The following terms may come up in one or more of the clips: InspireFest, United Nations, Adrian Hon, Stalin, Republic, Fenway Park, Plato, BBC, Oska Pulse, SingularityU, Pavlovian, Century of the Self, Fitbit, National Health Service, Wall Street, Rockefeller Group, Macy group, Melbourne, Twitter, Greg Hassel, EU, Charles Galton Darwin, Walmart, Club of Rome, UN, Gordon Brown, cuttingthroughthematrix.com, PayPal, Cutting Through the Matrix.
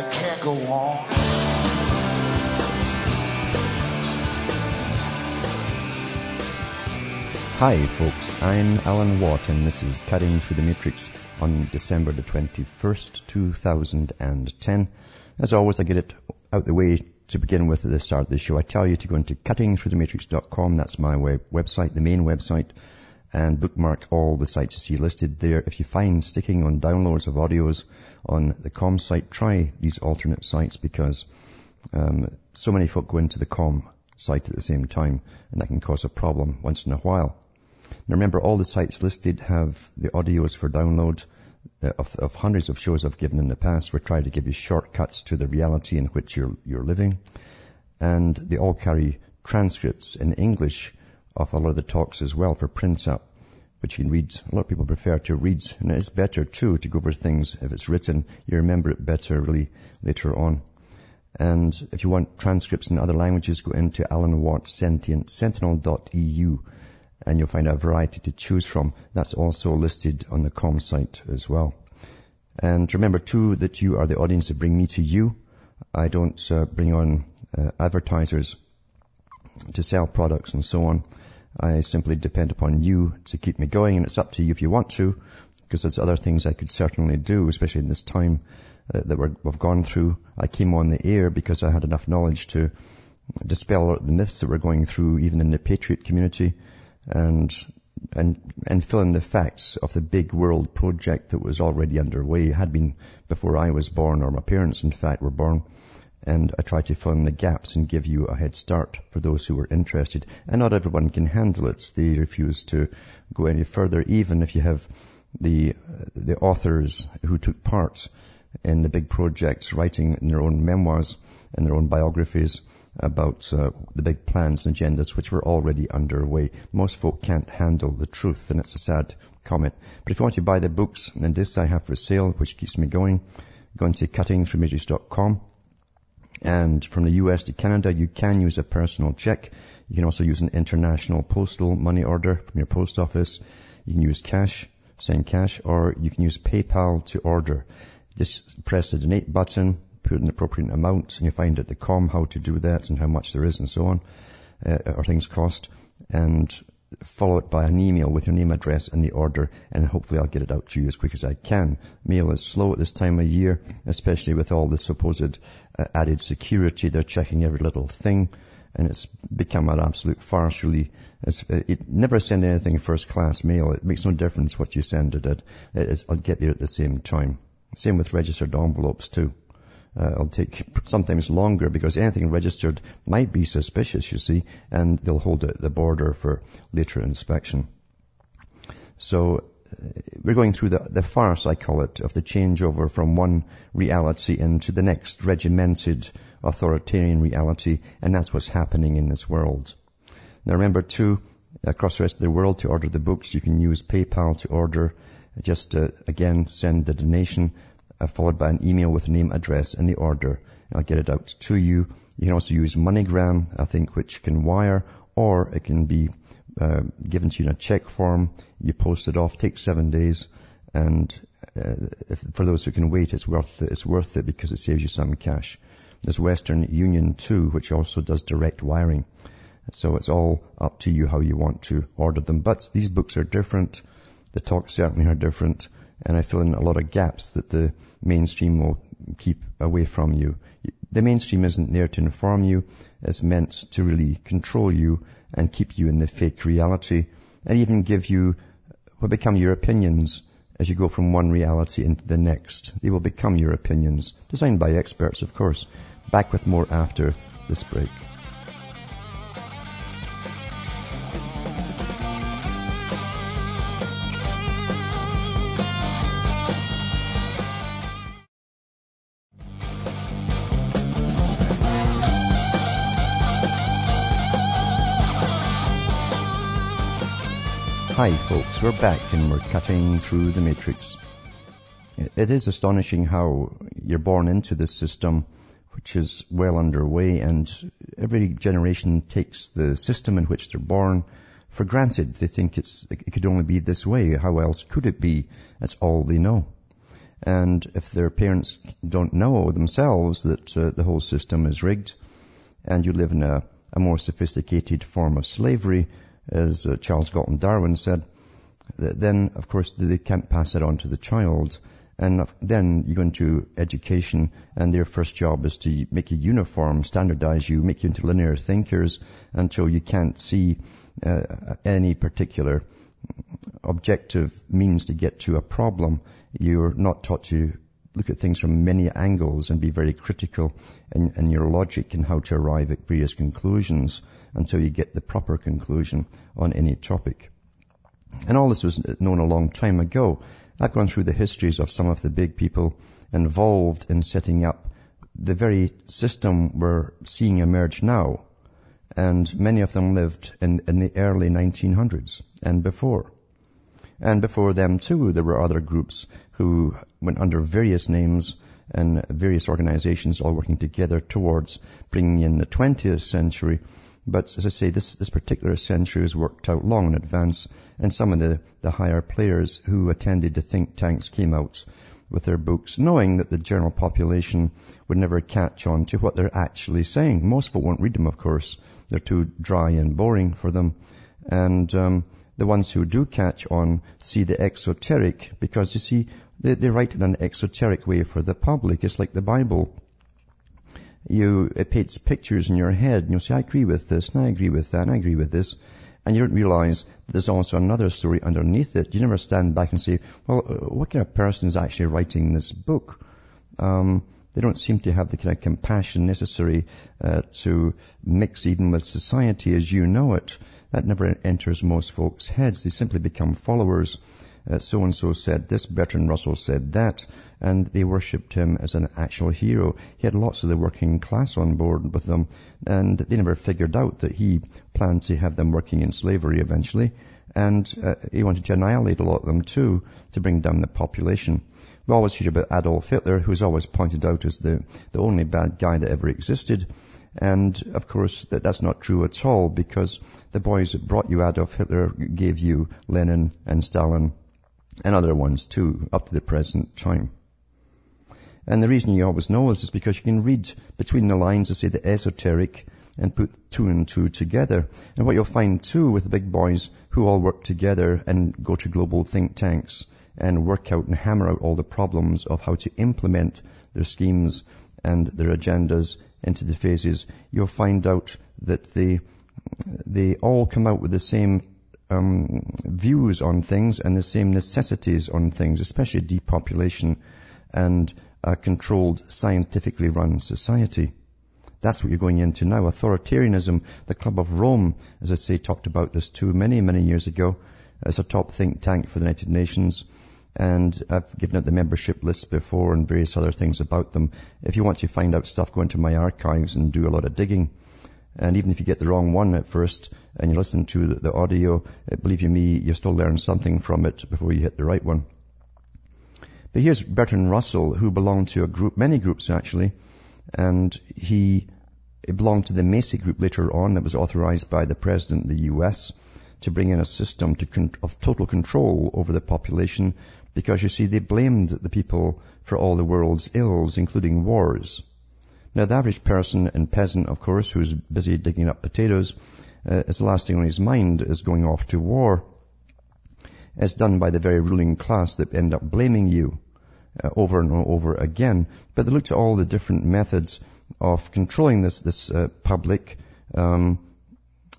it can't go on. Hi folks, I'm Alan Watt and this is Cutting Through the Matrix on December the 21st, 2010. As always, I get it out the way to begin with at the start of the show. I tell you to go into cuttingthroughthematrix.com, that's my website, the main website, and bookmark all the sites you see listed there. If you find sticking on downloads of audios on the com site, try these alternate sites because so many folk go into the com site at the same time and that can cause a problem once in a while. Now remember, all the sites listed have the audios for download of hundreds of shows I've given in the past. We're trying to give you shortcuts to the reality in which you're living. And they all carry transcripts in English of a lot of the talks as well for print up, which you can read. A lot of people prefer to read, and it's better too to go over things if it's written. You remember it better really later on. And if you want transcripts in other languages, go into alanwattsentinel.eu and you'll find a variety to choose from. That's also listed on the com site as well. And remember too that you are the audience that bring me to you. I don't bring on advertisers to sell products and so on. I simply depend upon you to keep me going, and it's up to you if you want to, because there's other things I could certainly do, especially in this time that we've gone through. I came on the air because I had enough knowledge to dispel the myths that we're going through, even in the patriot community, and fill in the facts of the big world project that was already underway, had been before I was born, or my parents, in fact, were born. And I tried to fill in the gaps and give you a head start for those who were interested. And not everyone can handle it. They refuse to go any further, even if you have the authors who took part in the big projects writing in their own memoirs and their own biographies about the big plans and agendas which were already underway. Most folk can't handle the truth, and it's a sad comment. But if you want to buy the books, and this I have for sale, which keeps me going, go into cuttingthroughmatrix.com. And from the US to Canada, you can use a personal check. You can also use an international postal money order from your post office. You can use cash, send cash, or you can use PayPal to order. Just press the donate button, put in the appropriate amount, and you find at the com how to do that and how much there is and so on, or things cost, and follow it by an email with your name, address, and the order, and hopefully I'll get it out to you as quick as I can. Mail is slow at this time of year, especially with all the supposed added security. They're checking every little thing, and it's become an absolute farce, really. Never send anything first-class mail. It makes no difference what you send it at. I'll get there at the same time. Same with registered envelopes too. It'll take sometimes longer because anything registered might be suspicious, you see, and they'll hold it at the border for later inspection. So we're going through the farce, I call it, of the changeover from one reality into the next, regimented authoritarian reality, and that's what's happening in this world. Now remember too, across the rest of the world to order the books, you can use PayPal to order. Just, again, send the donation followed by an email with name, address, and the order. And I'll get it out to you. You can also use MoneyGram, I think, which can wire, or it can be given to you in a check form. You post it off, takes 7 days, and for those who can wait, it's worth it because it saves you some cash. There's Western Union, too, which also does direct wiring. So it's all up to you how you want to order them. But these books are different. The talks certainly are different, and I fill in a lot of gaps that the mainstream will keep away from you. The mainstream isn't there to inform you. It's meant to really control you and keep you in the fake reality, and even give you what become your opinions as you go from one reality into the next. They will become your opinions, designed by experts, of course. Back with more after this break. Hi folks, we're back and we're cutting through the matrix. It is astonishing how you're born into this system, which is well underway, and every generation takes the system in which they're born for granted. They think it could only be this way. How else could it be? That's all they know. And if their parents don't know themselves that the whole system is rigged, and you live in a more sophisticated form of slavery, as Charles Galton Darwin said, then, of course, they can't pass it on to the child. And then you go into education, and their first job is to make you uniform, standardize you, make you into linear thinkers until you can't see any particular objective means to get to a problem. You're not taught to look at things from many angles and be very critical in your logic and how to arrive at various conclusions until you get the proper conclusion on any topic. And all this was known a long time ago. I've gone through the histories of some of the big people involved in setting up the very system we're seeing emerge now. And many of them lived in the early 1900s and before. And before them, too, there were other groups who went under various names and various organizations all working together towards bringing in the 20th century. But as I say, this particular century was worked out long in advance, and some of the higher players who attended the think tanks came out with their books, knowing that the general population would never catch on to what they're actually saying. Most people won't read them, of course. They're too dry and boring for them. And the ones who do catch on see the exoteric, because, you see, they write in an exoteric way for the public. It's like the Bible. It paints pictures in your head, and you'll say, I agree with this, and I agree with that, and I agree with this. And you don't realize that there's also another story underneath it. You never stand back and say, well, what kind of person is actually writing this book? They don't seem to have the kind of compassion necessary to mix even with society as you know it. That never enters most folks' heads. They simply become followers. So-and-so said this, Bertrand Russell said that, and they worshipped him as an actual hero. He had lots of the working class on board with them, and they never figured out that he planned to have them working in slavery eventually, and he wanted to annihilate a lot of them too, to bring down the population. We always hear about Adolf Hitler, who's always pointed out as the only bad guy that ever existed, and, of course, that's not true at all, because the boys that brought you Adolf Hitler gave you Lenin and Stalin, and other ones too, up to the present time. And the reason you always know this is because you can read between the lines and say the esoteric and put two and two together. And what you'll find too with the big boys who all work together and go to global think tanks and work out and hammer out all the problems of how to implement their schemes and their agendas into the phases, you'll find out that they all come out with the same views on things and the same necessities on things, especially depopulation and a controlled, scientifically run society. That's what you're going into now. Authoritarianism. The Club of Rome, as I say, talked about this too many, many years ago. It's a top think tank for the United Nations, and I've given out the membership list before and various other things about them. If you want to find out stuff, go into my archives and do a lot of digging. And even if you get the wrong one at first and you listen to the audio, believe you me, you'll still learn something from it before you hit the right one. But here's Bertrand Russell, who belonged to a group, many groups actually, and he belonged to the Macy group later on that was authorized by the President of the U.S. to bring in a system of total control over the population, because, you see, they blamed the people for all the world's ills, including wars. Now, the average person and peasant, of course, who's busy digging up potatoes, is the last thing on his mind is going off to war. It's done by the very ruling class that end up blaming you over and over again. But they looked at all the different methods of controlling this public who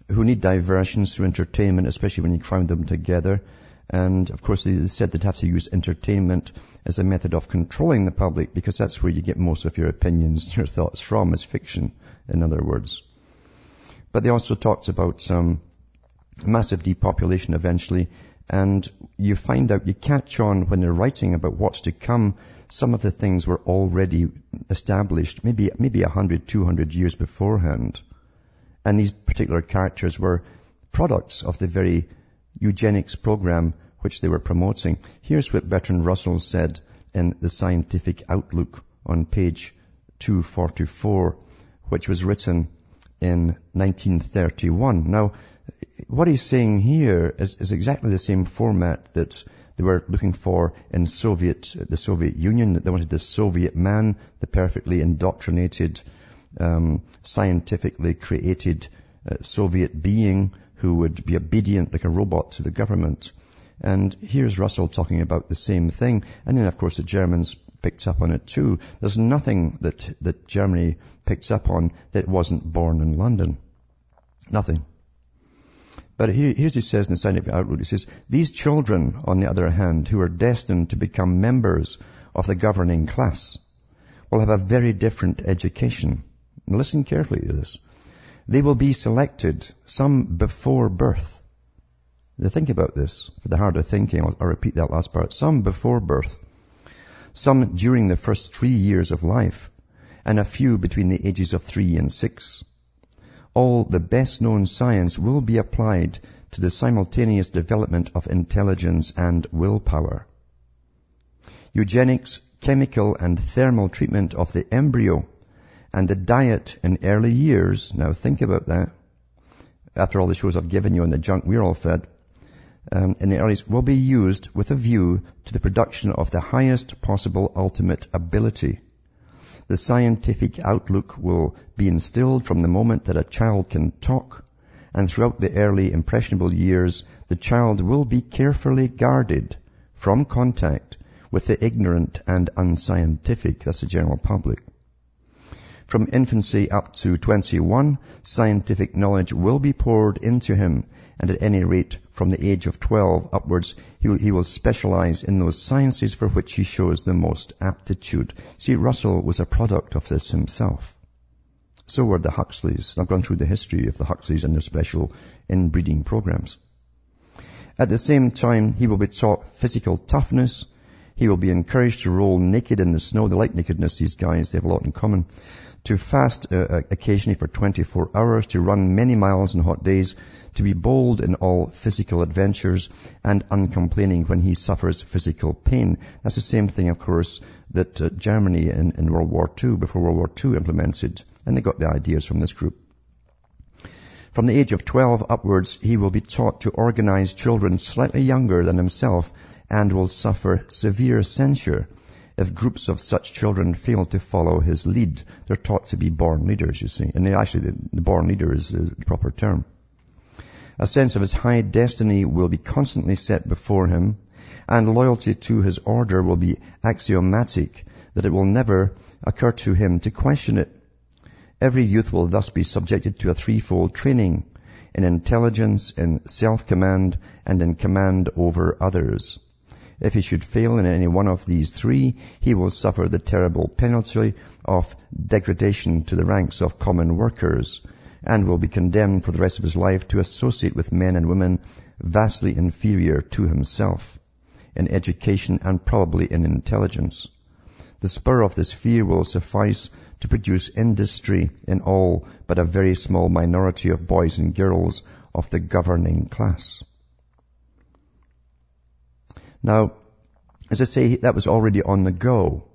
need diversions through entertainment, especially when you crowd them together. And, of course, they said they'd have to use entertainment as a method of controlling the public, because that's where you get most of your opinions and your thoughts from, is fiction, in other words. But they also talked about massive depopulation eventually, and you find out, you catch on when they're writing about what's to come. Some of the things were already established, maybe 100, 200 years beforehand. And these particular characters were products of the very eugenics program which they were promoting. Here's what Bertrand Russell said in the Scientific Outlook on page 244, which was written in 1931. Now, what he's saying here is exactly the same format that they were looking for in the Soviet Union, that they wanted the Soviet man, the perfectly indoctrinated, scientifically created Soviet being who would be obedient like a robot to the government. And here's Russell talking about the same thing. And then, of course, the Germans picked up on it too. There's nothing that Germany picks up on that wasn't born in London. Nothing. But here's he says in the Scientific Outlook, he says, these children, on the other hand, who are destined to become members of the governing class, will have a very different education. Now listen carefully to this. They will be selected, some before birth. Now think about this. For the harder thinking, I'll repeat that last part. Some before birth, some during the first 3 years of life, and a few between the ages of 3 and 6. All the best-known science will be applied to the simultaneous development of intelligence and willpower. Eugenics, chemical and thermal treatment of the embryo, and the diet in early years, now think about that, after all the shows I've given you on the junk we're all fed, in the earliest will be used with a view to the production of the highest possible ultimate ability. The scientific outlook will be instilled from the moment that a child can talk, and throughout the early impressionable years, the child will be carefully guarded from contact with the ignorant and unscientific, that's the general public. From infancy up to 21, scientific knowledge will be poured into him, and at any rate, from the age of 12 upwards, he will specialize in those sciences for which he shows the most aptitude. See, Russell was a product of this himself. So were the Huxleys. I've gone through the history of the Huxleys and their special inbreeding programs. At the same time, he will be taught physical toughness. He will be encouraged to roll naked in the snow. They like nakedness, these guys. They have a lot in common. To fast occasionally for 24 hours, to run many miles on hot days, to be bold in all physical adventures and uncomplaining when he suffers physical pain. That's the same thing, of course, that Germany in World War II, before World War II, implemented, and they got the ideas from this group. From the age of 12 upwards, he will be taught to organize children slightly younger than himself and will suffer severe censure if groups of such children fail to follow his lead. They're taught to be born leaders, you see. And the born leader is the proper term. A sense of his high destiny will be constantly set before him, and loyalty to his order will be axiomatic, that it will never occur to him to question it. Every youth will thus be subjected to a threefold training, in intelligence, in self-command, and in command over others. If he should fail in any one of these three, he will suffer the terrible penalty of degradation to the ranks of common workers, and will be condemned for the rest of his life to associate with men and women vastly inferior to himself in education and probably in intelligence. The spur of this fear will suffice to produce industry in all but a very small minority of boys and girls of the governing class. Now, as I say, that was already on the go,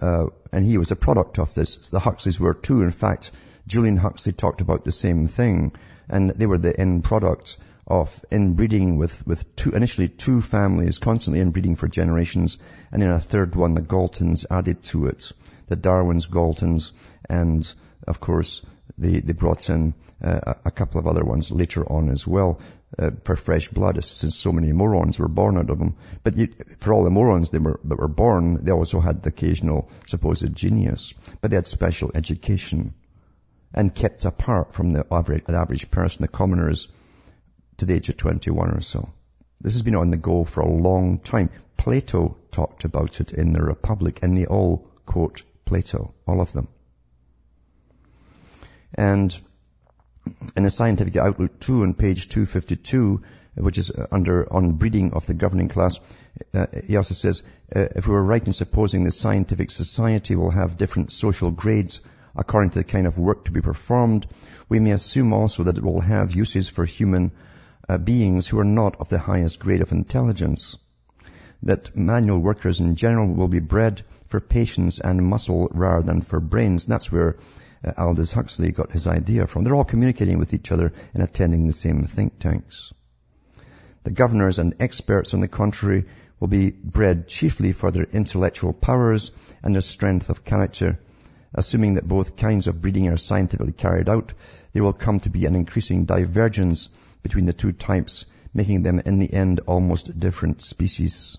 and he was a product of this. The Huxleys were too. In fact, Julian Huxley talked about the same thing, and they were the end product of inbreeding with initially two families, constantly inbreeding for generations, and then a third one, the Galtons, added to it. The Darwins, Galtons, and of course they brought in a couple of other ones later on as well for fresh blood, since so many morons were born out of them. But for all the morons that were born, they also had the occasional supposed genius, but they had special education and kept apart from the average person, the commoners, to the age of 21 or so. This has been on the go for a long time. Plato talked about it in the Republic, and they all quote Plato, all of them. And in the Scientific Outlook 2 on page 252, which is on breeding of the governing class, he also says, if we were right in supposing the scientific society will have different social grades according to the kind of work to be performed, we may assume also that it will have uses for human beings who are not of the highest grade of intelligence, that manual workers in general will be bred for patience and muscle rather than for brains. And that's where Aldous Huxley got his idea from. They're all communicating with each other and attending the same think tanks. The governors and experts, on the contrary, will be bred chiefly for their intellectual powers and their strength of character. Assuming that both kinds of breeding are scientifically carried out, there will come to be an increasing divergence between the two types, making them in the end almost different species.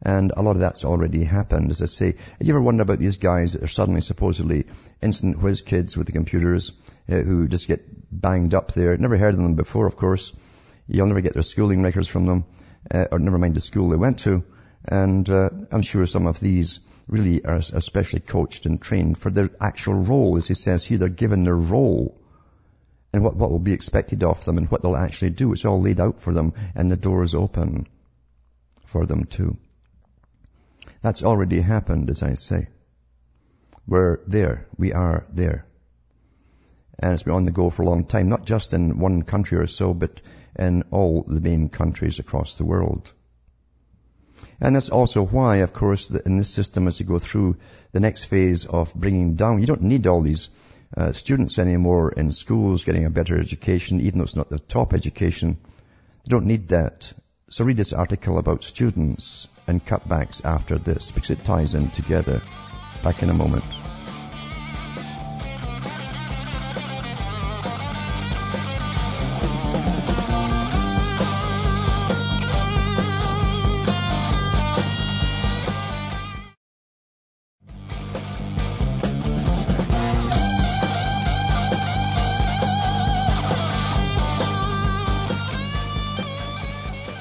And a lot of that's already happened, as I say. Have you ever wondered about these guys that are suddenly supposedly instant whiz kids with the computers who just get banged up there? Never heard of them before, of course. You'll never get their schooling records from them, or never mind the school they went to. And I'm sure some of these really are especially coached and trained for their actual role. As he says here, they're given their role and what will be expected of them and what they'll actually do. It's all laid out for them, and the door is open for them too. That's already happened, as I say. We're there. We are there. And it's been on the go for a long time, not just in one country or so, but in all the main countries across the world. And that's also why, of course, in this system, as you go through the next phase of bringing down, you don't need all these students anymore in schools getting a better education, even though it's not the top education. You don't need that. So read this article about students and cutbacks after this, because it ties in together. Back in a moment.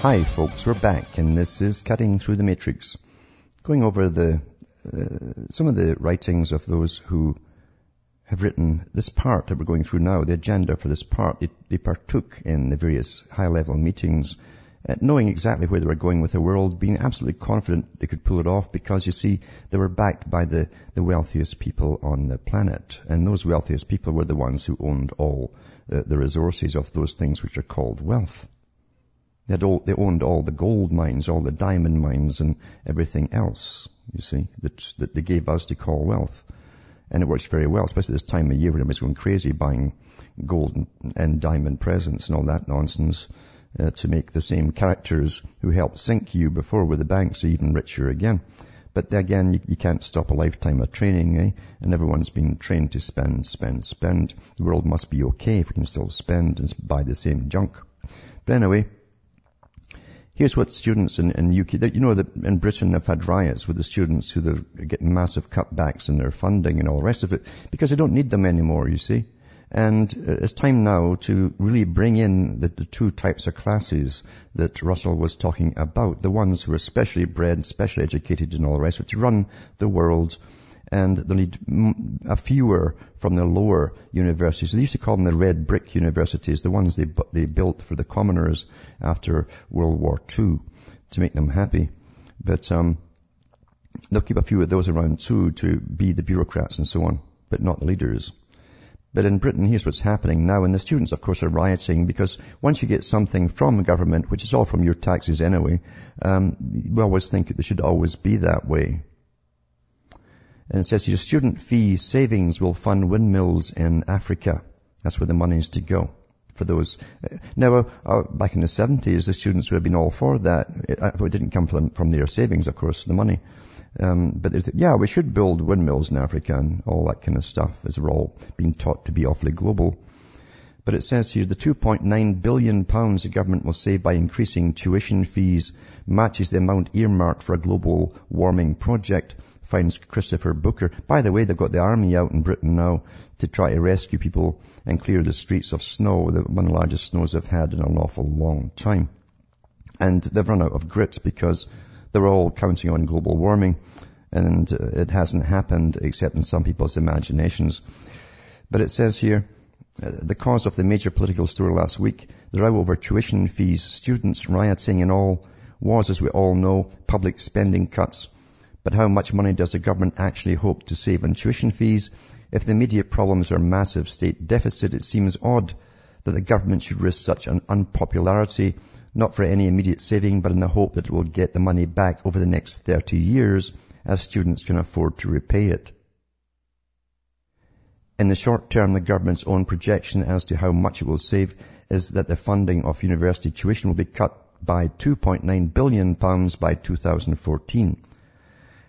Hi folks, we're back, and this is Cutting Through the Matrix, going over the some of the writings of those who have written this part that we're going through now, the agenda for this part. They partook in the various high-level meetings, knowing exactly where they were going with the world, being absolutely confident they could pull it off because, you see, they were backed by the wealthiest people on the planet, and those wealthiest people were the ones who owned all the resources of those things which are called wealth. They owned all the gold mines, all the diamond mines, and everything else, you see, that they gave us to call wealth. And it works very well, especially this time of year when everybody's going crazy buying gold and diamond presents and all that nonsense to make the same characters who helped sink you before with the banks even richer again. But again, you can't stop a lifetime of training, eh? And everyone's been trained to spend. The world must be okay if we can still spend and buy the same junk. But anyway, here's what students in UK, you know that in Britain they've had riots with the students who they're getting massive cutbacks in their funding and all the rest of it because they don't need them anymore, you see. And it's time now to really bring in the two types of classes that Russell was talking about, the ones who are specially bred, specially educated and all the rest of it, to run the world. And they'll need a fewer from the lower universities. They used to call them the red brick universities, the ones they built for the commoners after World War II to make them happy. But they'll keep a few of those around too to be the bureaucrats and so on, but not the leaders. But in Britain, here's what's happening now. And the students, of course, are rioting because once you get something from the government, which is all from your taxes anyway, we always think it should always be that way. And it says your student fee savings will fund windmills in Africa. That's where the money's to go for those. Now, back in the 70s, the students would have been all for that. It didn't come from their savings, of course, the money. But yeah, we should build windmills in Africa and all that kind of stuff, as we're all being taught to be awfully global. But it says here the £2.9 billion the government will save by increasing tuition fees matches the amount earmarked for a global warming project, finds Christopher Booker. By the way, they've got the army out in Britain now to try to rescue people and clear the streets of snow, one of the largest snows they've had in an awful long time. And they've run out of grit because they're all counting on global warming, and it hasn't happened except in some people's imaginations. But it says here, the cause of the major political story last week, the row over tuition fees, students rioting and all, was, as we all know, public spending cuts. But how much money does the government actually hope to save on tuition fees? If the immediate problems are massive state deficit, it seems odd that the government should risk such an unpopularity, not for any immediate saving, but in the hope that it will get the money back over the next 30 years as students can afford to repay it. In the short term, the government's own projection as to how much it will save is that the funding of university tuition will be cut by £2.9 billion by 2014.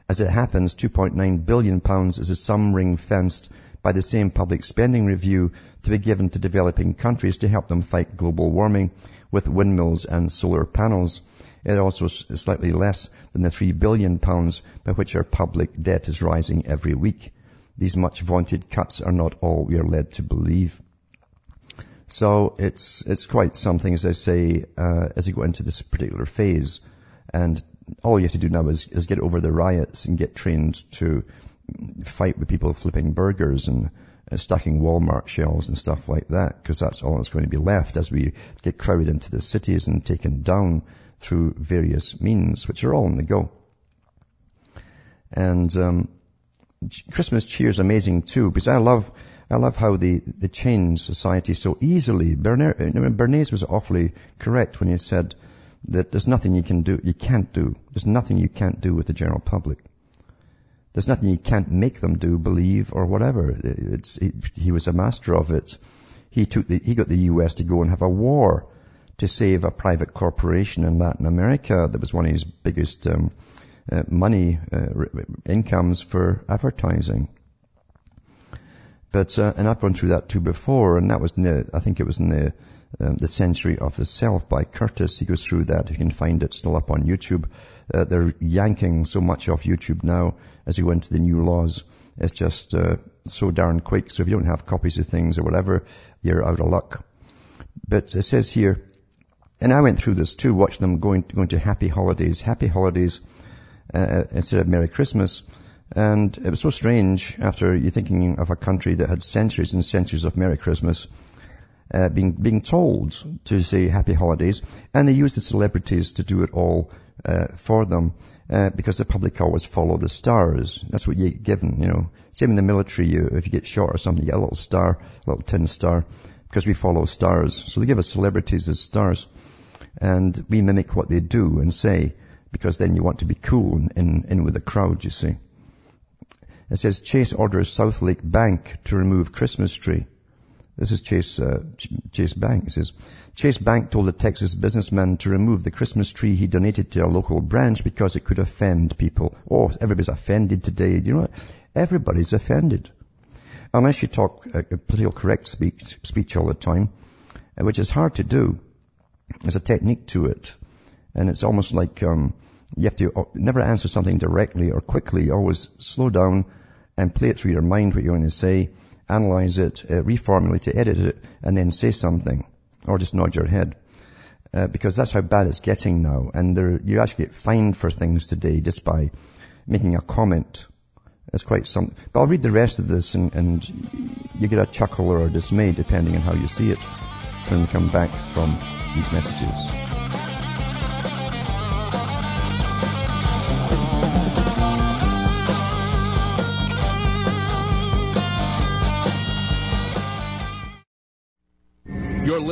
As it happens, £2.9 billion is a sum ring-fenced by the same public spending review to be given to developing countries to help them fight global warming with windmills and solar panels. It also is slightly less than the £3 billion by which our public debt is rising every week. These much-vaunted cuts are not all we are led to believe. So it's quite something, as I say, as you go into this particular phase. And all you have to do now is get over the riots and get trained to fight with people flipping burgers and stacking Walmart shelves and stuff like that, because that's all that's going to be left as we get crowded into the cities and taken down through various means, which are all on the go. And Christmas cheer's amazing too, because I love how they change society so easily. Bernays was awfully correct when he said that there's nothing you can't do. There's nothing you can't do with the general public. There's nothing you can't make them do, believe, or whatever. He was a master of it. He got the US to go and have a war to save a private corporation in Latin America that was one of his biggest incomes for advertising. But and I've gone through that too before, and that was in the Century of the Self by Curtis. He goes through that. You can find it still up on YouTube. They're yanking so much off YouTube now as you go into the new laws. It's just so darn quick. So if you don't have copies of things or whatever, you're out of luck. But it says here, and I went through this too, watching them going to Happy Holidays instead of Merry Christmas. And it was so strange after you're thinking of a country that had centuries and centuries of Merry Christmas being told to say Happy Holidays, and they used the celebrities to do it all for them because the public always follow the stars. That's what you get given, you know. Same in the military, if you get shot or something, you get a little star, a little tin star, because we follow stars. So they give us celebrities as stars, and we mimic what they do and say, because then you want to be cool and in with the crowd, you see. It says, Chase orders Southlake Bank to remove Christmas tree. This is Chase Bank. It says, Chase Bank told a Texas businessman to remove the Christmas tree he donated to a local branch because it could offend people. Oh, everybody's offended today. You know what? Everybody's offended. Unless you talk political correct speech all the time, which is hard to do. There's a technique to it. And it's almost like you have to never answer something directly or quickly. Always slow down and play it through your mind what you're going to say, analyze it, reformulate it, edit it, and then say something. Or just nod your head. Because that's how bad it's getting now. And you actually get fined for things today just by making a comment. It's quite something. But I'll read the rest of this and you get a chuckle or a dismay depending on how you see it when we come back from these messages.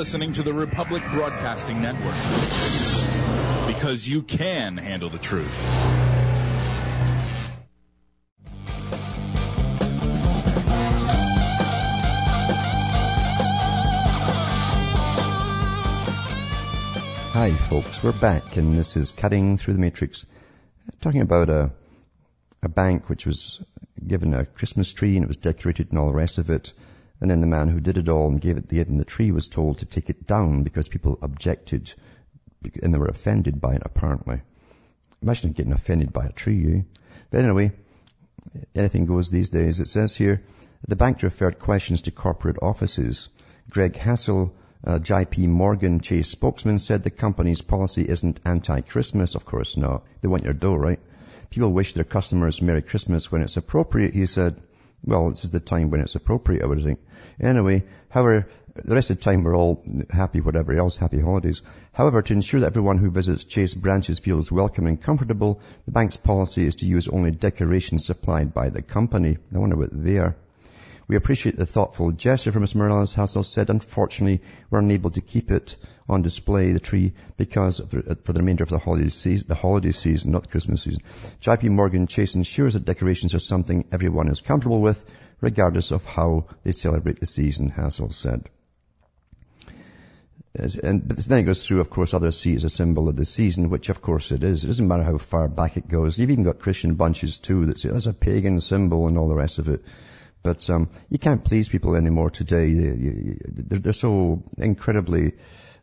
Listening to the Republic Broadcasting Network, because you can handle the truth. Hi folks, we're back, and this is Cutting Through the Matrix, talking about a bank which was given a Christmas tree and it was decorated and all the rest of it. And then the man who did it all and gave him the tree was told to take it down because people objected and they were offended by it, apparently. Imagine getting offended by a tree, eh? But anyway, anything goes these days. It says here, the bank referred questions to corporate offices. Greg Hassel, J.P. Morgan Chase spokesman, said the company's policy isn't anti-Christmas. Of course not. They want your dough, right? People wish their customers Merry Christmas when it's appropriate, he said. Well, this is the time when it's appropriate, I would think. Anyway, however, the rest of the time we're all happy, whatever else, Happy Holidays. However, to ensure that everyone who visits Chase branches feels welcome and comfortable, the bank's policy is to use only decorations supplied by the company. I wonder what they are. We appreciate the thoughtful gesture from Ms. Merlin, as Hassel said. Unfortunately, we're unable to keep it on display, the tree, because for the remainder of the holiday season, not the Christmas season. J.P. Morgan Chase ensures that decorations are something everyone is comfortable with, regardless of how they celebrate the season, Hassel said. But then it goes through, of course, other sea is a symbol of the season, which of course it is. It doesn't matter how far back it goes. You've even got Christian bunches too that say that's a pagan symbol and all the rest of it. But you can't please people anymore today. They're so incredibly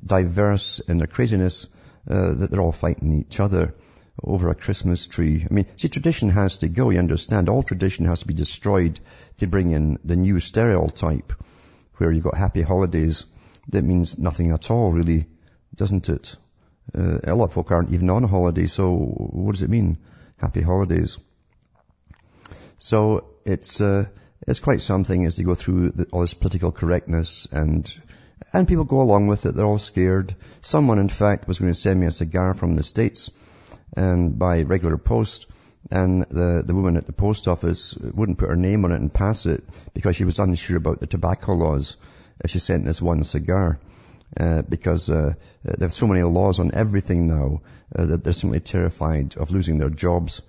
diverse in their craziness that they're all fighting each other over a Christmas tree. I mean, see, tradition has to go, you understand. All tradition has to be destroyed to bring in the new stereotype where you've got happy holidays. That means nothing at all, really, doesn't it? A lot of folk aren't even on a holiday, so what does it mean, happy holidays? So it's quite something as they go through all this political correctness, and people go along with it. They're all scared. Someone, in fact, was going to send me a cigar from the States and by regular post, and the woman at the post office wouldn't put her name on it and pass it because she was unsure about the tobacco laws. She sent this one cigar because there are so many laws on everything now that they're simply terrified of losing their jobs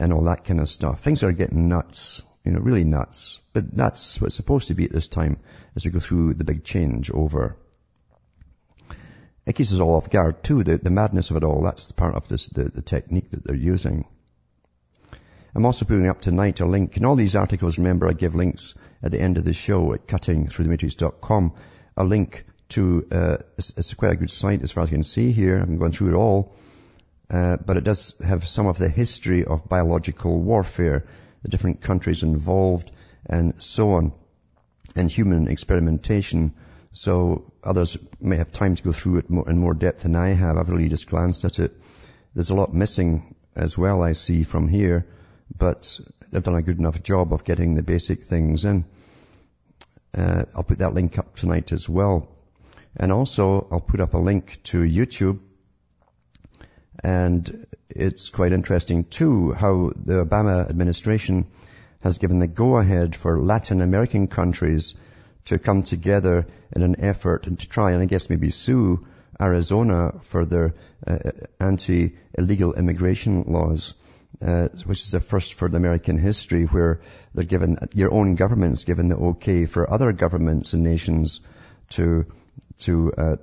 and all that kind of stuff. Things are getting nuts, really nuts. But that's what it's supposed to be at this time as we go through the big change over. It keeps us all off guard too, the madness of it all. That's part of this, the technique that they're using. I'm also putting up tonight a link. In all these articles, remember, I give links at the end of the show at cuttingthroughthematrix.com, a link to, it's quite a good site as far as you can see here. I haven't gone through it all, but it does have some of the history of biological warfare, the different countries involved, and so on, and human experimentation. So others may have time to go through it in more depth than I have. I've really just glanced at it. There's a lot missing as well, I see, from here. But they've done a good enough job of getting the basic things in. I'll put that link up tonight as well. And also, I'll put up a link to YouTube. And it's quite interesting, too, how the Obama administration has given the go-ahead for Latin American countries to come together in an effort and to try and, I guess, maybe sue Arizona for their anti-illegal immigration laws. Which is a first for American history, where they're given, your own government's given the okay for other governments and nations to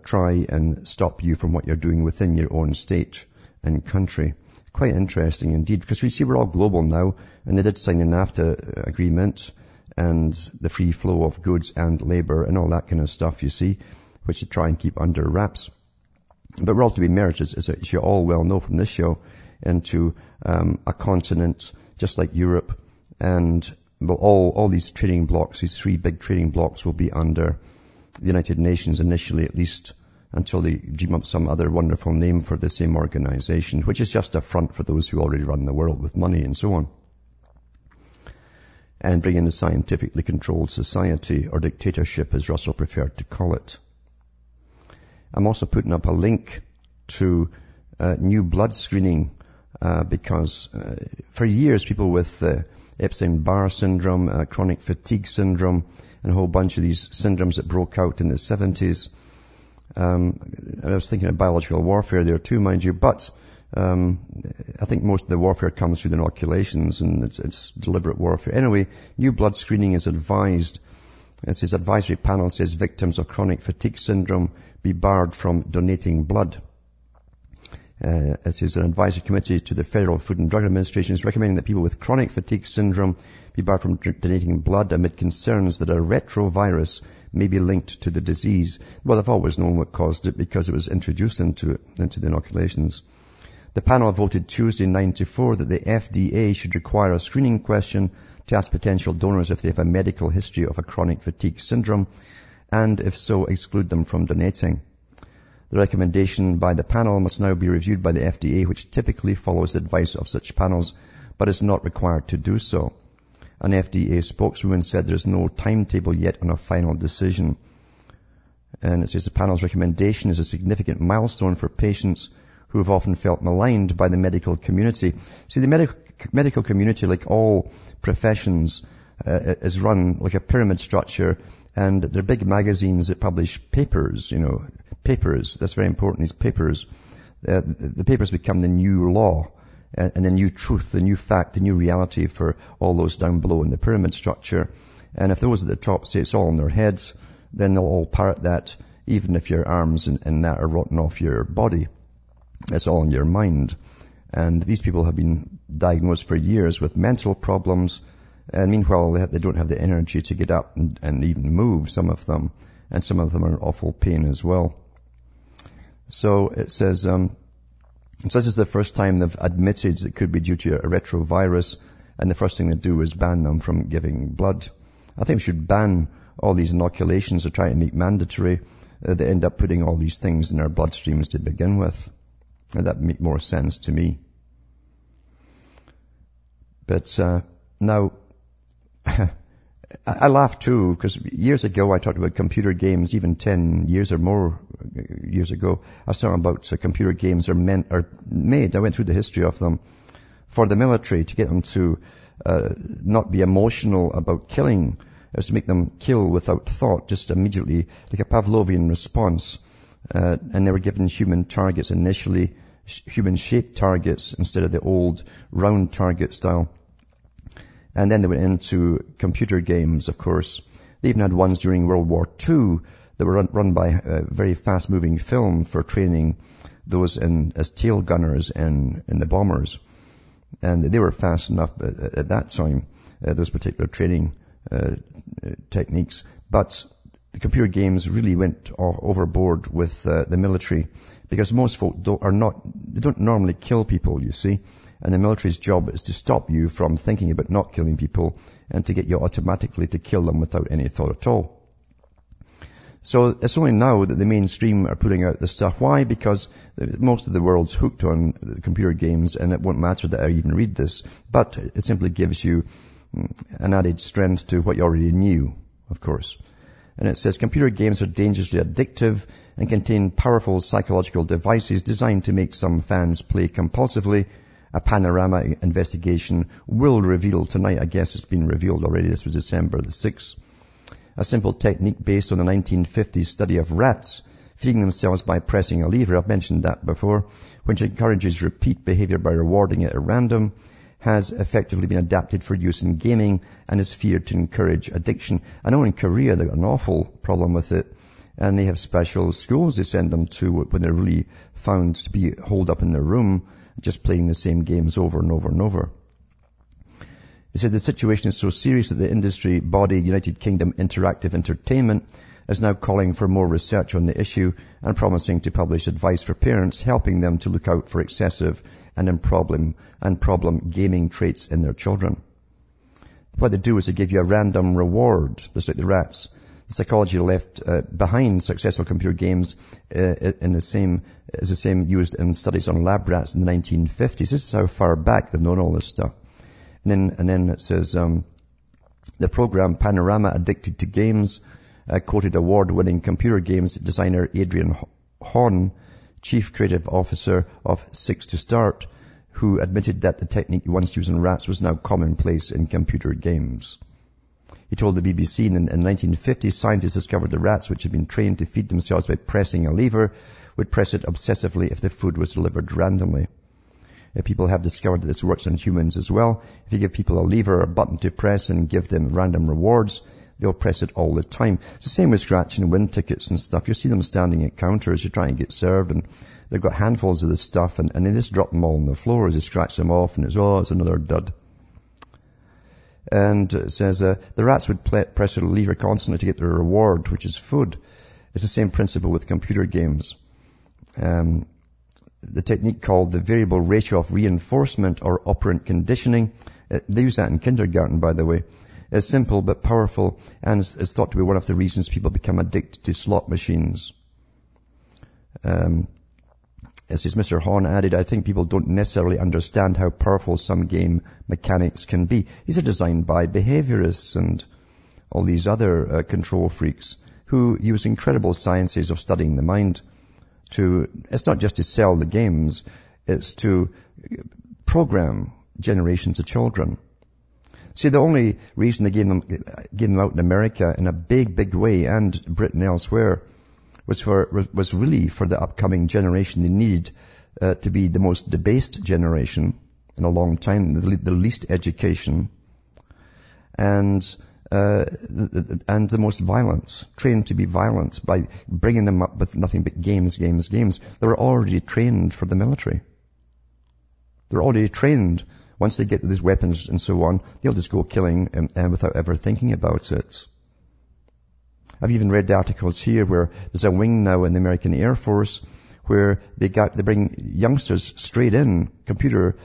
try and stop you from what you're doing within your own state and country. Quite interesting indeed, because we see we're all global now, and they did sign the NAFTA agreement and the free flow of goods and labor and all that kind of stuff, you see, which they try and keep under wraps. But we're all to be merged, as you all well know from this show, into a continent just like Europe, and all these trading blocks, these three big trading blocks, will be under the United Nations initially, at least, until they dream up some other wonderful name for the same organization, which is just a front for those who already run the world with money and so on, and bring in the scientifically controlled society, or dictatorship as Russell preferred to call it. I'm also putting up a link to new blood screening, because for years people with Epstein-Barr syndrome, chronic fatigue syndrome, and a whole bunch of these syndromes that broke out in the 70s. I was thinking of biological warfare there too, mind you, but I think most of the warfare comes through the inoculations, and it's deliberate warfare. Anyway, new blood screening is advised. It says advisory panel says victims of chronic fatigue syndrome be barred from donating blood. It says an advisory committee to the Federal Food and Drug Administration is recommending that people with chronic fatigue syndrome be barred from donating blood amid concerns that a retrovirus may be linked to the disease. Well, they've always known what caused it because it was introduced into the inoculations. The panel voted Tuesday 9-4 that the FDA should require a screening question to ask potential donors if they have a medical history of a chronic fatigue syndrome, and if so, exclude them from donating. The recommendation by the panel must now be reviewed by the FDA, which typically follows the advice of such panels, but is not required to do so. An FDA spokeswoman said there is no timetable yet on a final decision. And it says the panel's recommendation is a significant milestone for patients who have often felt maligned by the medical community. See, the medical community, like all professions, is run like a pyramid structure, and they're big magazines that publish papers, you know, papers. That's very important, is papers. The papers become the new law and the new truth, the new fact, the new reality for all those down below in the pyramid structure. And if those at the top say it's all in their heads, then they'll all parrot that, even if your arms and that are rotten off your body. It's all in your mind. And these people have been diagnosed for years with mental problems. And meanwhile, they don't have the energy to get up and even move, some of them. And some of them are in awful pain as well. So it says, so this is the first time they've admitted it could be due to a retrovirus. And the first thing they do is ban them from giving blood. I think we should ban all these inoculations they're trying to make mandatory. They end up putting all these things in our bloodstreams to begin with. And that make more sense to me. But now, I laugh too, because years ago I talked about computer games, even 10 years or more years ago. I was talking about computer games are made. I went through the history of them for the military to get them to not be emotional about killing. It was to make them kill without thought, just immediately, like a Pavlovian response. And they were given human targets initially, human-shaped targets instead of the old round target style. And then they went into computer games, of course. They even had ones during World War II that were run by very fast-moving film for training those as tail gunners in the bombers. And they were fast enough at that time, those particular training techniques. But the computer games really went overboard with the military, because most folk they don't normally kill people, you see. And the military's job is to stop you from thinking about not killing people and to get you automatically to kill them without any thought at all. So it's only now that the mainstream are putting out this stuff. Why? Because most of the world's hooked on computer games, and it won't matter that I even read this. But it simply gives you an added strength to what you already knew, of course. And it says, computer games are dangerously addictive and contain powerful psychological devices designed to make some fans play compulsively. A Panorama investigation will reveal tonight, I guess it's been revealed already, this was December the 6th, a simple technique based on the 1950s study of rats feeding themselves by pressing a lever, I've mentioned that before, which encourages repeat behavior by rewarding it at random, has effectively been adapted for use in gaming and is feared to encourage addiction. I know in Korea they've got an awful problem with it, and they have special schools they send them to when they're really found to be holed up in their room, just playing the same games over and over and over. They said the situation is so serious that the industry body United Kingdom Interactive Entertainment is now calling for more research on the issue and promising to publish advice for parents, helping them to look out for excessive and problem gaming traits in their children. What they do is they give you a random reward, just like the rats. The psychology left behind successful computer games is the same used in studies on lab rats in the 1950s. This is how far back they've known all this stuff. And then it says the program Panorama Addicted to Games quoted award-winning computer games designer Adrian Hon, chief creative officer of Six to Start, who admitted that the technique once used in rats was now commonplace in computer games. He told the BBC in 1950, scientists discovered the rats, which had been trained to feed themselves by pressing a lever, would press it obsessively if the food was delivered randomly. People have discovered that this works on humans as well. If you give people a lever or a button to press and give them random rewards, they'll press it all the time. It's the same with scratch and win tickets and stuff. You see them standing at counters, you try and get served, and they've got handfuls of this stuff, and they just drop them all on the floor as they scratch them off, and it's another dud. And it says the rats would press a lever constantly to get their reward, which is food. It's the same principle with computer games. The technique called the variable ratio of reinforcement or operant conditioning, they use that in kindergarten, by the way, is simple but powerful and is thought to be one of the reasons people become addicted to slot machines. As Mr. Hon added, I think people don't necessarily understand how powerful some game mechanics can be. These are designed by behaviorists and all these other control freaks who use incredible sciences of studying the mind to, it's not just to sell the games, it's to program generations of children. See, the only reason they gave them out in America in a big, big way, and Britain elsewhere, was really for the upcoming generation. They needed to be the most debased generation in a long time, the least education, and the most violent, trained to be violent, by bringing them up with nothing but games. They were already trained for the military. They're already trained. Once they get these weapons and so on, they'll just go killing and without ever thinking about it. I've even read the articles here where there's a wing now in the American Air Force where they bring youngsters straight in, computer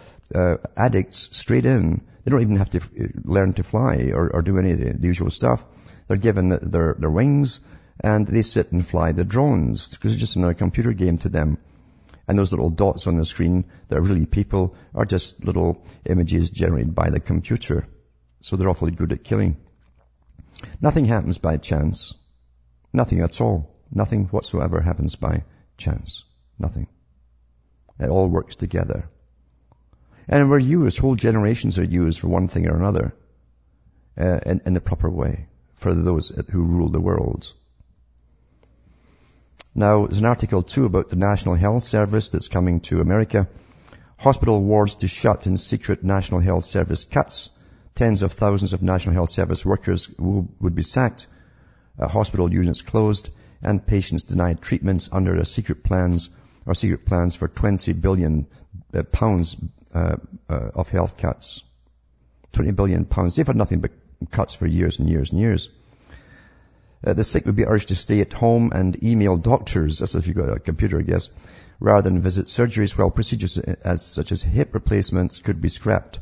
addicts straight in. They don't even have to learn to fly or do any of the usual stuff. They're given their wings and they sit and fly the drones because it's just another computer game to them. And those little dots on the screen that are really people are just little images generated by the computer. So they're awfully good at killing. Nothing happens by chance. Nothing at all. Nothing whatsoever happens by chance. Nothing. It all works together. And we're used, whole generations are used for one thing or another in the proper way for those who rule the world. Now, there's an article, too, about the National Health Service that's coming to America. Hospital wards to shut in secret National Health Service cuts. Tens of thousands of National Health Service workers would be sacked. Hospital units closed and patients denied treatments under a secret plans for £20 billion of health cuts. £20 billion. They've had nothing but cuts for years and years and years. The sick would be urged to stay at home and email doctors, as if you've got a computer, I guess, rather than visit surgeries, while procedures such as hip replacements could be scrapped.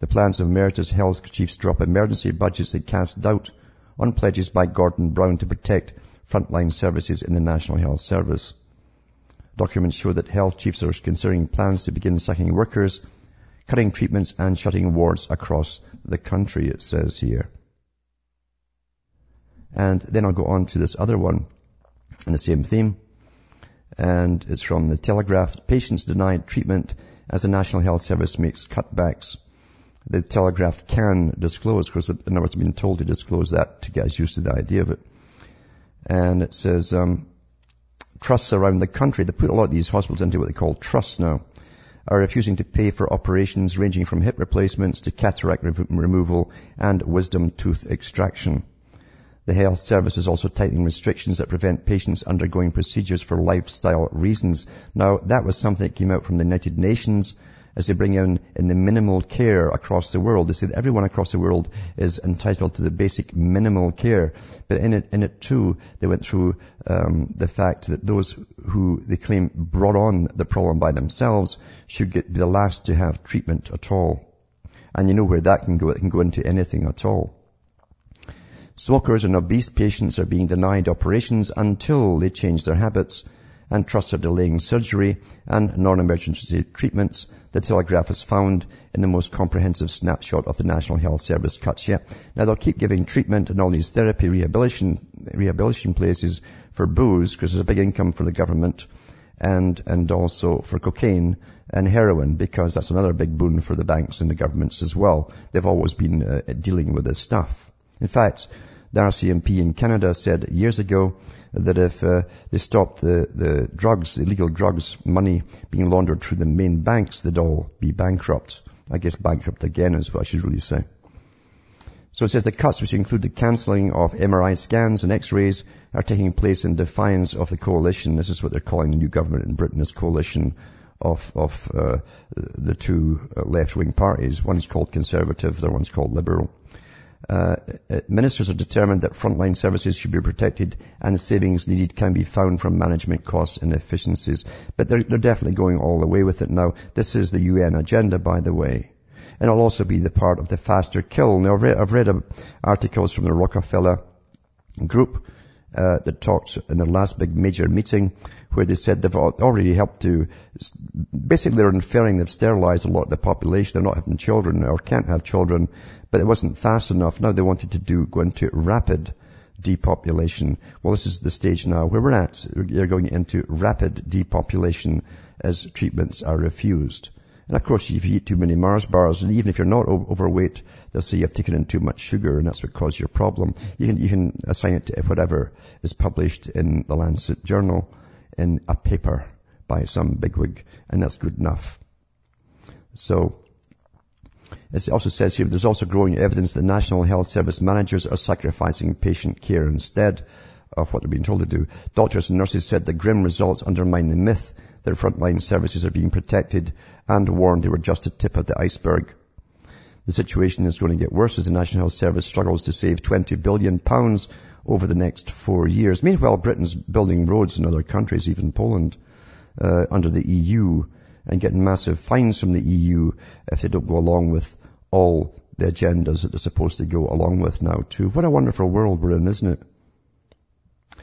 The plans of emeritus health chiefs drop emergency budgets that cast doubt on pledges by Gordon Brown to protect frontline services in the National Health Service. Documents show that health chiefs are considering plans to begin sacking workers, cutting treatments and shutting wards across the country, it says here. And then I'll go on to this other one in the same theme. And it's from the Telegraph. Patients denied treatment as the National Health Service makes cutbacks. The Telegraph can disclose, because the numbers have been told to disclose that to get us used to the idea of it. And it says, trusts around the country, they put a lot of these hospitals into what they call trusts now, are refusing to pay for operations ranging from hip replacements to cataract removal and wisdom tooth extraction. The health service is also tightening restrictions that prevent patients undergoing procedures for lifestyle reasons. Now, that was something that came out from the United Nations as they bring in the minimal care across the world. They say that everyone across the world is entitled to the basic minimal care. But in it too, they went through the fact that those who they claim brought on the problem by themselves should be the last to have treatment at all. And you know where that can go. It can go into anything at all. Smokers and obese patients are being denied operations until they change their habits, and trusts are delaying surgery and non-emergency treatments. The Telegraph is found in the most comprehensive snapshot of the National Health Service cuts yet. Now, they'll keep giving treatment and all these therapy rehabilitation places for booze, because there's a big income for the government, and also for cocaine and heroin, because that's another big boon for the banks and the governments as well. They've always been dealing with this stuff. In fact, the RCMP in Canada said years ago that if they stopped the illegal drugs money being laundered through the main banks, they'd all be bankrupt. I guess bankrupt again is what I should really say. So it says the cuts, which include the cancelling of MRI scans and x-rays, are taking place in defiance of the coalition. This is what they're calling the new government in Britain, as coalition of the two left-wing parties. One's called Conservative, the other one's called Liberal. Ministers are determined that frontline services should be protected and the savings needed can be found from management costs and efficiencies. But they're definitely going all the way with it now. This is the UN agenda, by the way. And it'll also be the part of the faster kill. Now, I've read articles from the Rockefeller group that talked in their last big major meeting, where they said they've already helped to, basically they're inferring they've sterilized a lot of the population. They're not having children or can't have children, but it wasn't fast enough. Now they wanted to go into rapid depopulation. Well, this is the stage now where we're at. They're going into rapid depopulation as treatments are refused. And of course, if you eat too many Mars bars, and even if you're not overweight, they'll say you've taken in too much sugar, and that's what caused your problem. You can assign it to whatever is published in the Lancet Journal in a paper by some bigwig, and that's good enough. So, as it also says here, there's also growing evidence that National Health Service managers are sacrificing patient care instead of what they're being told to do. Doctors and nurses said the grim results undermine the myth that frontline services are being protected, and warned they were just the tip of the iceberg. The situation is going to get worse as the National Health Service struggles to save £20 billion over the next 4 years. Meanwhile, Britain's building roads in other countries, even Poland, under the EU, and getting massive fines from the EU if they don't go along with all the agendas that they're supposed to go along with now too. What a wonderful world we're in, isn't it?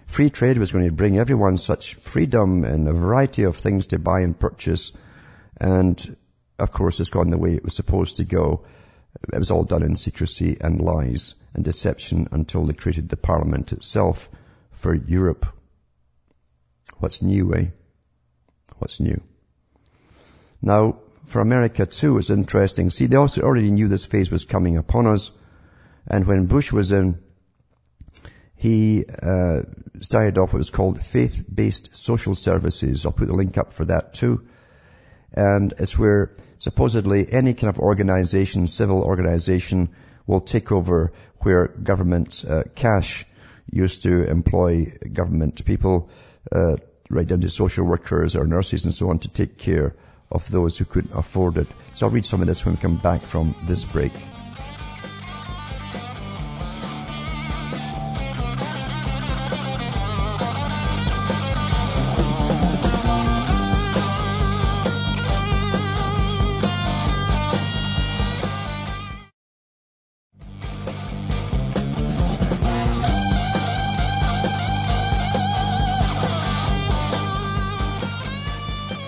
Free trade was going to bring everyone such freedom and a variety of things to buy and purchase. And, of course, it's gone the way it was supposed to go. It was all done in secrecy and lies and deception until they created the parliament itself for Europe. What's new, eh? What's new? Now, for America, too, it's interesting. See, they also already knew this phase was coming upon us. And when Bush was in, he started off what was called faith-based social services. I'll put the link up for that, too. And it's where supposedly any kind of organization, civil organization, will take over where government cash used to employ government people, right down to social workers or nurses and so on, to take care of those who couldn't afford it. So I'll read some of this when we come back from this break.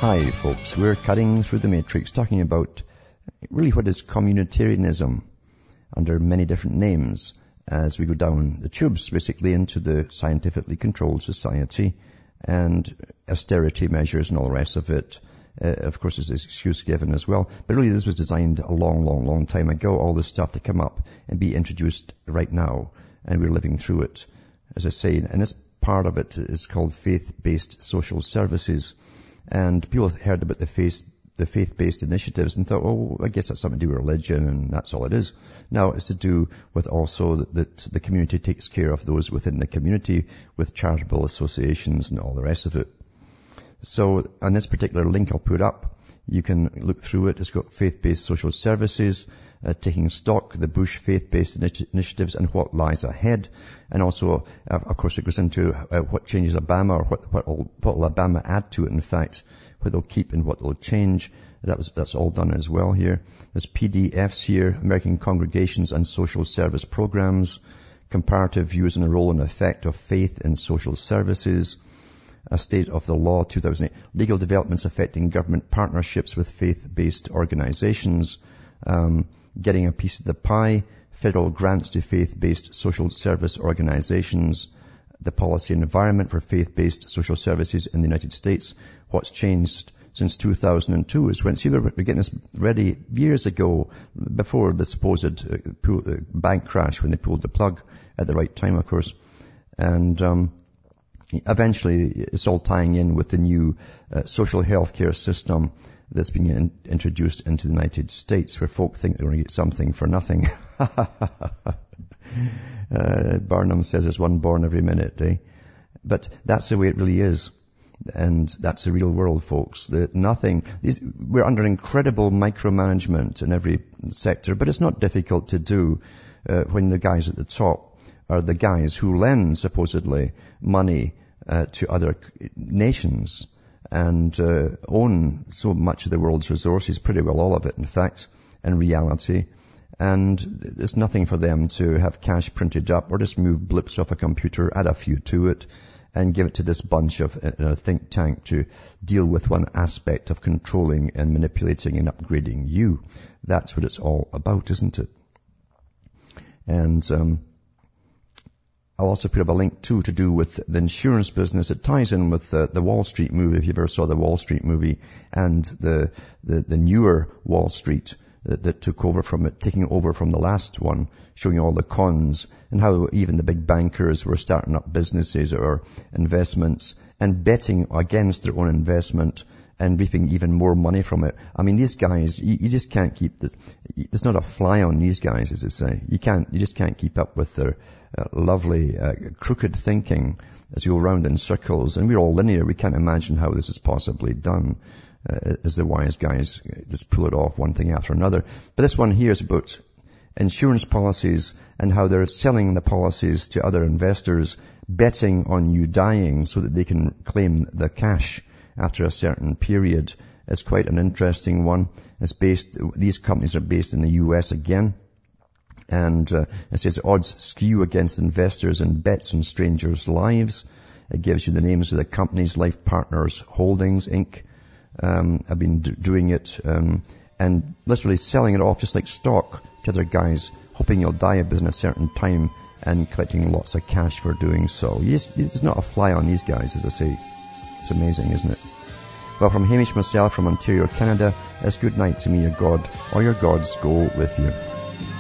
Hi folks, we're cutting through the matrix, talking about really what is communitarianism under many different names as we go down the tubes basically into the scientifically controlled society and austerity measures and all the rest of it. Of course, there's an excuse given as well. But really this was designed a long, long, long time ago, all this stuff to come up and be introduced right now. And we're living through it, as I say. And this part of it is called faith-based social services. And people heard about the faith-based initiatives and thought, oh, I guess that's something to do with religion, and that's all it is. Now, it's to do with also that the community takes care of those within the community with charitable associations and all the rest of it. So on this particular link I'll put up, you can look through it. It's got faith-based social services, taking stock, the Bush faith-based initiatives and what lies ahead. And also, of course, it goes into what changes Obama, or what will Obama add to it, in fact, what they'll keep and what they'll change. That's all done as well here. There's PDFs here, American Congregations and Social Service Programs, Comparative Views on the Role and Effect of Faith in Social Services, A State of the Law 2008, Legal Developments Affecting Government Partnerships with Faith-Based Organizations, Getting a Piece of the Pie, Federal Grants to Faith-Based Social Service Organizations, The Policy and Environment for Faith-Based Social Services in the United States. What's changed since 2002 is when, see, we were getting this ready years ago, before the supposed bank crash, when they pulled the plug at the right time, of course. And eventually, it's all tying in with the new social health care system that's being introduced into the United States, where folk think they're going to get something for nothing. Barnum says there's one born every minute, eh? But that's the way it really is. And that's the real world, folks. We're under incredible micromanagement in every sector, but it's not difficult to do when the guys at the top are the guys who lend, supposedly, money to other nations and own so much of the world's resources, pretty well all of it, in fact, in reality. And there's nothing for them to have cash printed up or just move blips off a computer, add a few to it, and give it to this bunch of think tank to deal with one aspect of controlling and manipulating and upgrading you. That's what it's all about, isn't it? And I'll also put up a link too to do with the insurance business. It ties in with the Wall Street movie, if you ever saw the Wall Street movie, and the newer Wall Street that took over from it, taking over from the last one, showing all the cons and how even the big bankers were starting up businesses or investments and betting against their own investment and reaping even more money from it. I mean, these guys, you just can't keep this. There's not a fly on these guys, as they say. You just can't keep up with their lovely, crooked thinking as you go round in circles. And we're all linear. We can't imagine how this is possibly done. As the wise guys just pull it off one thing after another. But this one here is about insurance policies and how they're selling the policies to other investors, betting on you dying so that they can claim the cash after a certain period. It's quite an interesting one. These companies are based in the US again. And it says odds skew against investors and bets on strangers' lives. It gives you the names of the companies, Life Partners Holdings, Inc., I've been doing it and literally selling it off just like stock to other guys, hoping you'll die within a certain time and collecting lots of cash for doing so. There's not a fly on these guys, as I say. It's amazing, isn't it? Well, from Hamish myself from Ontario, Canada, it's good night to me, your God, or your gods go with you.